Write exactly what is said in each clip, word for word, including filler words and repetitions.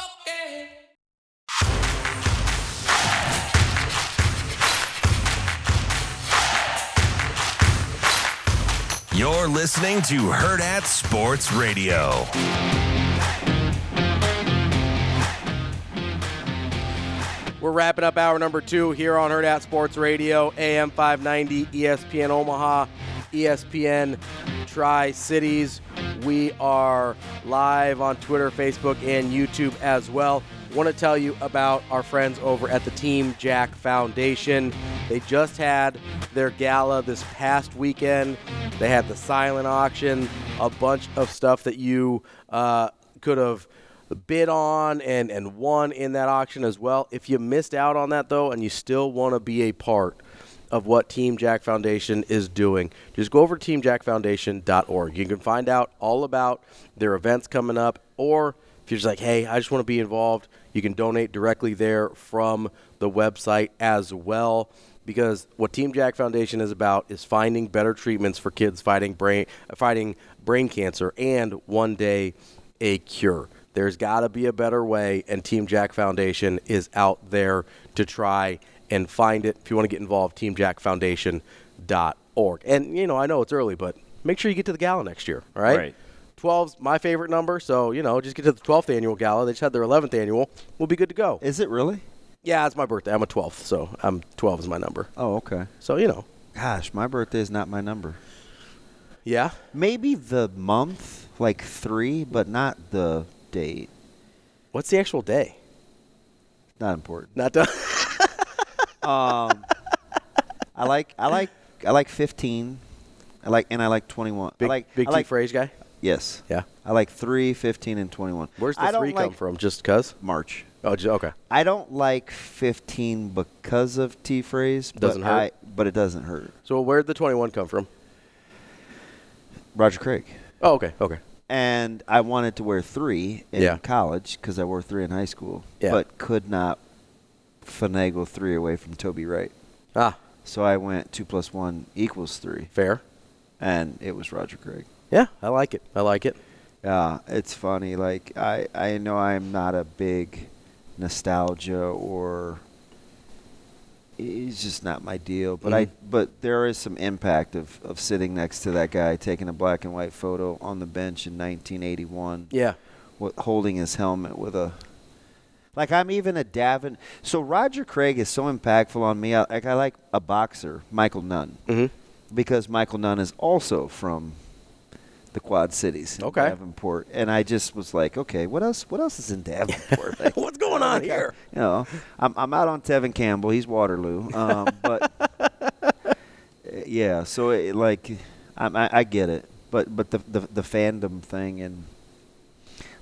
Okay. You're listening to Hurrdat Sports Radio. We're wrapping up hour number two here on Hurrdat Sports Radio, A M five ninety, E S P N Omaha, E S P N Tri-Cities. We are live on Twitter, Facebook, and YouTube as well. Want to tell you about our friends over at the Team Jack Foundation. They just had their gala this past weekend. They had the silent auction, a bunch of stuff that you uh, could have bid on and, and won in that auction as well. If you missed out on that, though, and you still want to be a part of what Team Jack Foundation is doing, just go over to team jack foundation dot org. You can find out all about their events coming up, or if you're just like, hey, I just want to be involved, you can donate directly there from the website as well, because what Team Jack Foundation is about is finding better treatments for kids fighting brain, fighting brain cancer and one day a cure. There's got to be a better way, and Team Jack Foundation is out there to try and find it. If you want to get involved, team jack foundation dot org. And, you know, I know it's early, but make sure you get to the gala next year, all right? Right. twelve's my favorite number, so, you know, just get to the twelfth annual gala. They just had their eleventh annual. We'll be good to go. Is it really? Yeah, it's my birthday. I'm a twelfth, so I'm twelve is my number. Oh, okay. So, you know. Gosh, my birthday is not my number. Yeah? Maybe the month, like three, but not the date. What's the actual day? Not important. Not done. Um, I like I like I like fifteen, I like and I like twenty-one. Big, I like, big I like, T phrase guy. Yes. Yeah. I like three, fifteen, and twenty-one. Where's the three like come from? Just cause March. Oh, just, okay. I don't like fifteen because of T phrase. Doesn't but hurt. I, but it doesn't hurt. So where'd the twenty-one come from? Roger Craig. Oh, okay. Okay. And I wanted to wear three in yeah. college because I wore three in high school, yeah. but could not finagle three away from Toby Wright. Ah. So I went two plus one equals three. Fair. And it was Roger Craig. Yeah, I like it. I like it. Yeah, it's funny. Like, I, I know I'm not a big nostalgia or it's just not my deal. But mm-hmm. I but there is some impact of, of sitting next to that guy taking a black and white photo on the bench in nineteen eighty-one. Yeah. With, holding his helmet with a Like, I'm even a Davin. So, Roger Craig is so impactful on me. I, like, I like a boxer, Michael Nunn, mm-hmm. because Michael Nunn is also from the Quad Cities in okay. Davenport. And I just was like, okay, what else What else is in Davenport? Like, what's going on like here? I, you know, I'm, I'm out on Tevin Campbell. He's Waterloo. Um, but, yeah, so, it, like, I'm, I, I get it. But but the, the, the fandom thing and,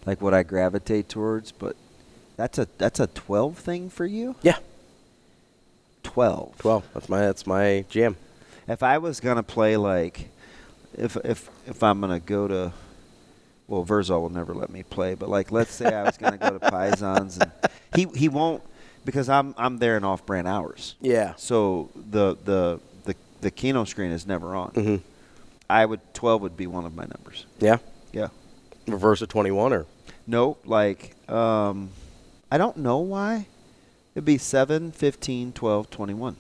like, what I gravitate towards, but. That's a that's a twelve thing for you? Yeah. Twelve. Twelve. That's my that's my jam. If I was gonna play like if if if I'm gonna go to well, Verzal will never let me play, but like let's say I was gonna go to Pisons and he he won't because I'm I'm there in off brand hours. Yeah. So the the the, the Keno screen is never on. Mm-hmm. I would twelve would be one of my numbers. Yeah? Yeah. Reverse of twenty-one or? No, like um, I don't know why. It'd be seven, fifteen, twelve, twenty-one.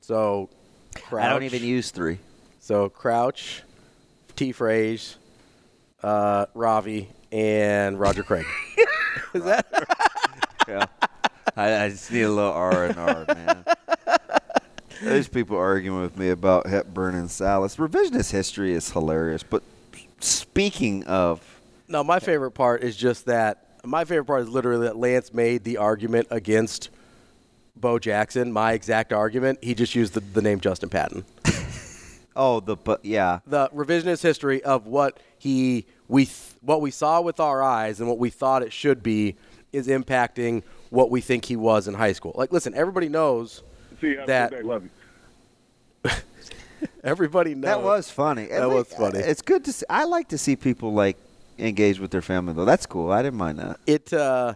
So crouch. I don't even use three. So Crouch, T. Fraze, uh, Ravi, and Roger Craig. Is that? Yeah. I, I just need a little R and R, man. There's people arguing with me about Hepburn and Salas. Revisionist history is hilarious. But speaking of, no, my favorite part is just that. My favorite part is literally that Lance made the argument against Bo Jackson. My exact argument. He just used the, the name Justin Patton. Oh, the but yeah. The revisionist history of what he we th- what we saw with our eyes and what we thought it should be is impacting what we think he was in high school. Like, listen, everybody knows See, that. Day, love you. Everybody knows that was funny. That was funny. It's good to see. I like to see people like engage with their family though. That's cool. I didn't mind that. It. Uh,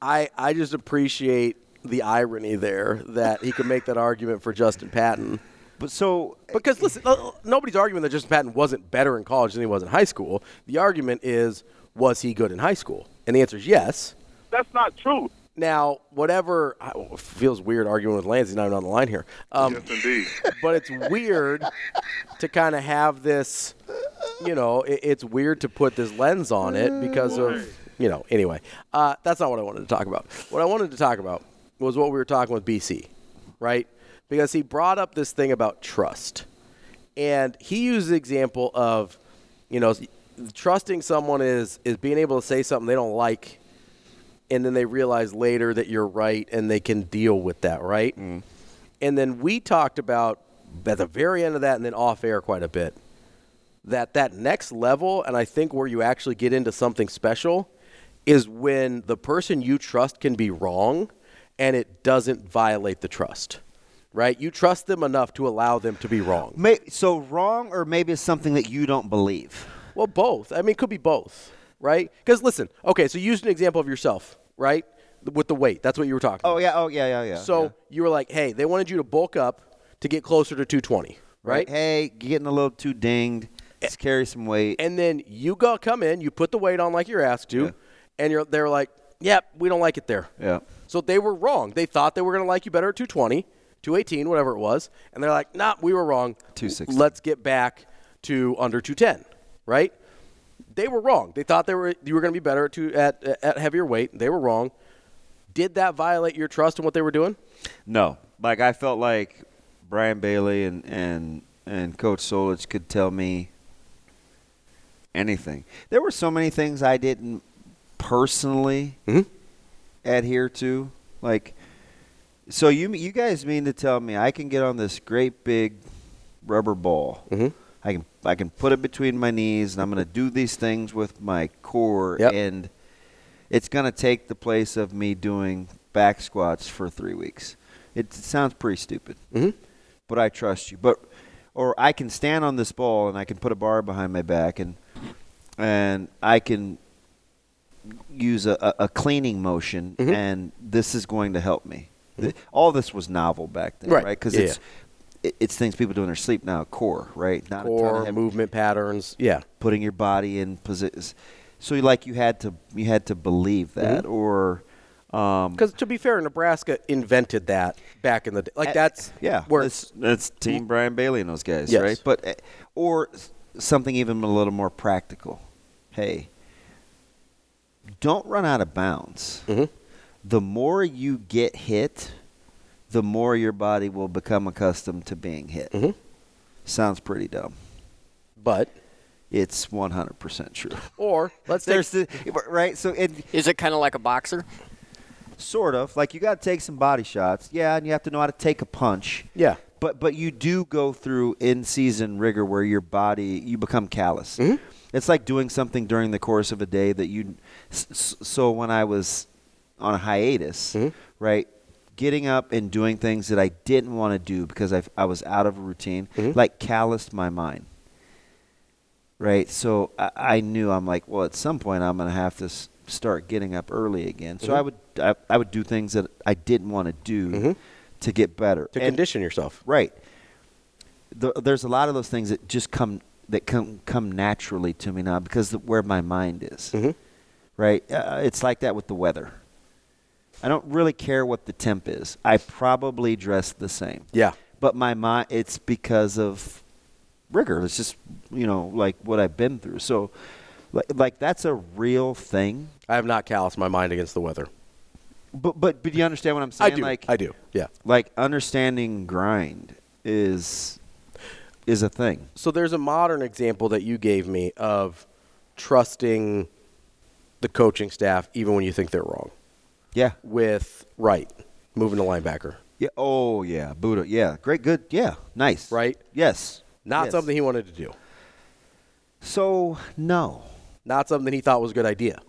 I I just appreciate the irony there that he could make that argument for Justin Patton. But so because listen, nobody's arguing that Justin Patton wasn't better in college than he was in high school. The argument is, was he good in high school? And the answer is yes. That's not true. Now, whatever – feels weird arguing with Lance. He's not even on the line here. Um, yes, indeed. But it's weird to kind of have this – you know, it, it's weird to put this lens on it because Boy. of – you know, anyway. Uh, that's not what I wanted to talk about. What I wanted to talk about was what we were talking with B C, right? Because he brought up this thing about trust. And he used the example of, you know, trusting someone is is being able to say something they don't like, and then they realize later that you're right and they can deal with that, right? Mm. And then we talked about, at the very end of that and then off air quite a bit, that that next level, and I think where you actually get into something special, is when the person you trust can be wrong and it doesn't violate the trust. Right? You trust them enough to allow them to be wrong. May, so wrong or maybe it's something that you don't believe? Well, both. I mean, it could be both, right? Because, listen, okay, so use an example of yourself, right, with the weight. That's what you were talking oh, about. Oh, yeah, oh, yeah, yeah, yeah. So yeah. You were like, hey, they wanted you to bulk up to get closer to two twenty, right? Hey, getting a little too dinged. Let's carry some weight. And then you go come in, you put the weight on like you're asked to, yeah. and you're they're like, yep, yeah, we don't like it there. Yeah. So they were wrong. They thought they were going to like you better at two twenty. two eighteen, whatever it was, and they're like, nah, we were wrong. two sixty. Let's get back to under two ten, right? They were wrong. They thought they were you were going to be better at, two, at at heavier weight. They were wrong. Did that violate your trust in what they were doing? No. Like, I felt like Brian Bailey and, and, and Coach Solich could tell me anything. There were so many things I didn't personally mm-hmm. adhere to, like – So you you guys mean to tell me I can get on this great big rubber ball? Mm-hmm. I can I can put it between my knees, and I'm going to do these things with my core, yep. and it's going to take the place of me doing back squats for three weeks. It, it sounds pretty stupid, mm-hmm. but I trust you. But or I can stand on this ball, and I can put a bar behind my back, and and I can use a, a cleaning motion, mm-hmm. and this is going to help me. The, all this was novel back then, right? Because right? yeah. it's it, it's things people do in their sleep now, core, right? Not core, a ton of movement patterns, yeah. Putting your body in position. So, like, you had to you had to believe that, mm-hmm. or because um, to be fair, Nebraska invented that back in the day. Like at, that's yeah, where that's, that's Team Brian Bailey and those guys, yes. right? But or something even a little more practical. Hey, don't run out of bounds. Mm-hmm. The more you get hit, the more your body will become accustomed to being hit. Mm-hmm. Sounds pretty dumb. But it's one hundred percent true. Or let's There's take the, right? So it, is it kind of like a boxer? Sort of. Like, you got to take some body shots. Yeah, and you have to know how to take a punch. Yeah. But but you do go through in-season rigor where your body, you become callous. Mm-hmm. It's like doing something during the course of a day that you – so when I was – on a hiatus, mm-hmm. right, getting up and doing things that I didn't want to do because I I was out of a routine, mm-hmm. like calloused my mind, right? So I, I knew I'm like, well, at some point I'm going to have to s- start getting up early again. So mm-hmm. I would I, I would do things that I didn't want to do mm-hmm. to get better. To and, condition yourself. Right. th- there's a lot of those things that just come that come come naturally to me now because of where my mind is. Mm-hmm. Right? Uh, it's like that with the weather. I don't really care what the temp is. I probably dress the same. Yeah. But my mind, it's because of rigor. It's just, you know, like what I've been through. So, like, like that's a real thing. I have not calloused my mind against the weather. But but but do you understand what I'm saying? I do. Like, I do. Yeah. Like understanding grind is is a thing. So there's a modern example that you gave me of trusting the coaching staff even when you think they're wrong. Yeah. With Wright moving to linebacker. Yeah. Oh yeah. Buddha. Yeah. Great. Good. Yeah. Nice. Right. Yes. Not yes. something he wanted to do. So no. Not something he thought was a good idea.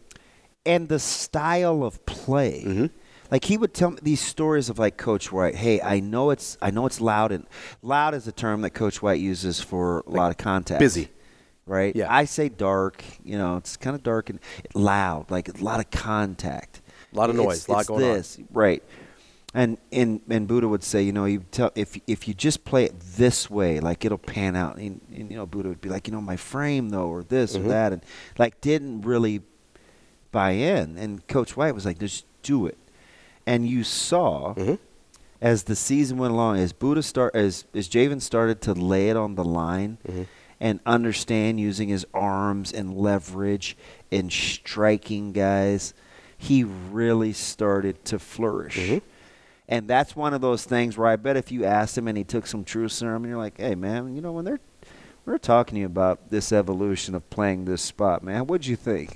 And the style of play, mm-hmm. like he would tell me these stories of like Coach White. Hey, I know it's I know it's loud, and loud is a term that Coach White uses for a like lot of contact. Busy, right? Yeah. I say dark. You know, it's kind of dark and loud, like a lot of contact, a lot of noise, it's, a lot it's going this, on. Right? And and and Buddha would say, you know, you tell if if you just play it this way, like it'll pan out. And, and you know, Buddha would be like, you know, my frame though, or this mm-hmm. or that, and like didn't really buy in. And Coach White was like, just do it. And you saw mm-hmm. as the season went along, as Buddha start as, as Javen started to lay it on the line mm-hmm. and understand using his arms and leverage and striking guys, he really started to flourish. Mm-hmm. And that's one of those things where I bet if you asked him and he took some truth serum, you're like, hey man, you know, when they're we're talking to you about this evolution of playing this spot, man, what'd you think?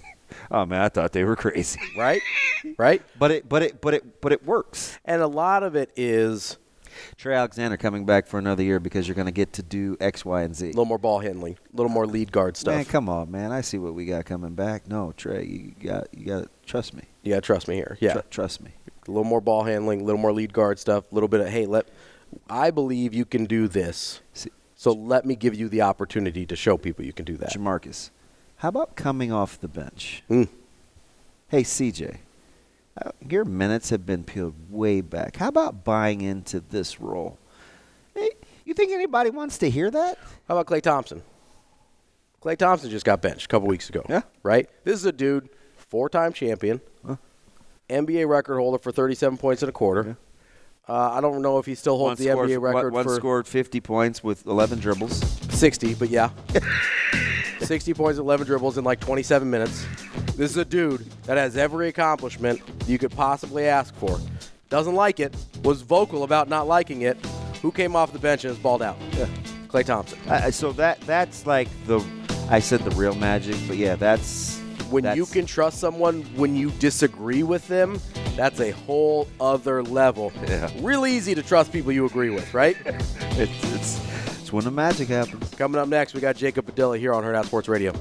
Oh man, I thought they were crazy. Right? Right? But it but it but it but it works. And a lot of it is Trey Alexander coming back for another year because you're gonna get to do X, Y, and Z. A little more ball handling, a little more lead guard stuff. Man, come on, man. I see what we got coming back. No, Trey, you got you gotta trust me. You gotta trust me here. Yeah. Tr- trust me. A little more ball handling, a little more lead guard stuff, a little bit of hey, let I believe you can do this. See, so let me give you the opportunity to show people you can do that. Jamarcus. How about coming off the bench? Mm. Hey, C J, uh, your minutes have been peeled way back. How about buying into this role? Hey, you think anybody wants to hear that? How about Klay Thompson? Klay Thompson just got benched a couple weeks ago. Yeah. Right? This is a dude, four-time champion, huh? N B A record holder for thirty-seven points and a quarter. Yeah. Uh, I don't know if he still holds one the scored, N B A record. One, one for scored fifty points with eleven dribbles. sixty, but yeah. sixty points, eleven dribbles in like twenty-seven minutes. This is a dude that has every accomplishment you could possibly ask for. Doesn't like it, was vocal about not liking it. Who came off the bench and is balled out? Yeah. Klay Thompson. Uh, so that that's like the, I said the real magic, but yeah, that's. When that's, you can trust someone when you disagree with them, that's a whole other level. Yeah. Real easy to trust people you agree with, right? it's it's. When the magic happens. Coming up next, we got Jacob Padilla here on Hurrdat Sports Radio.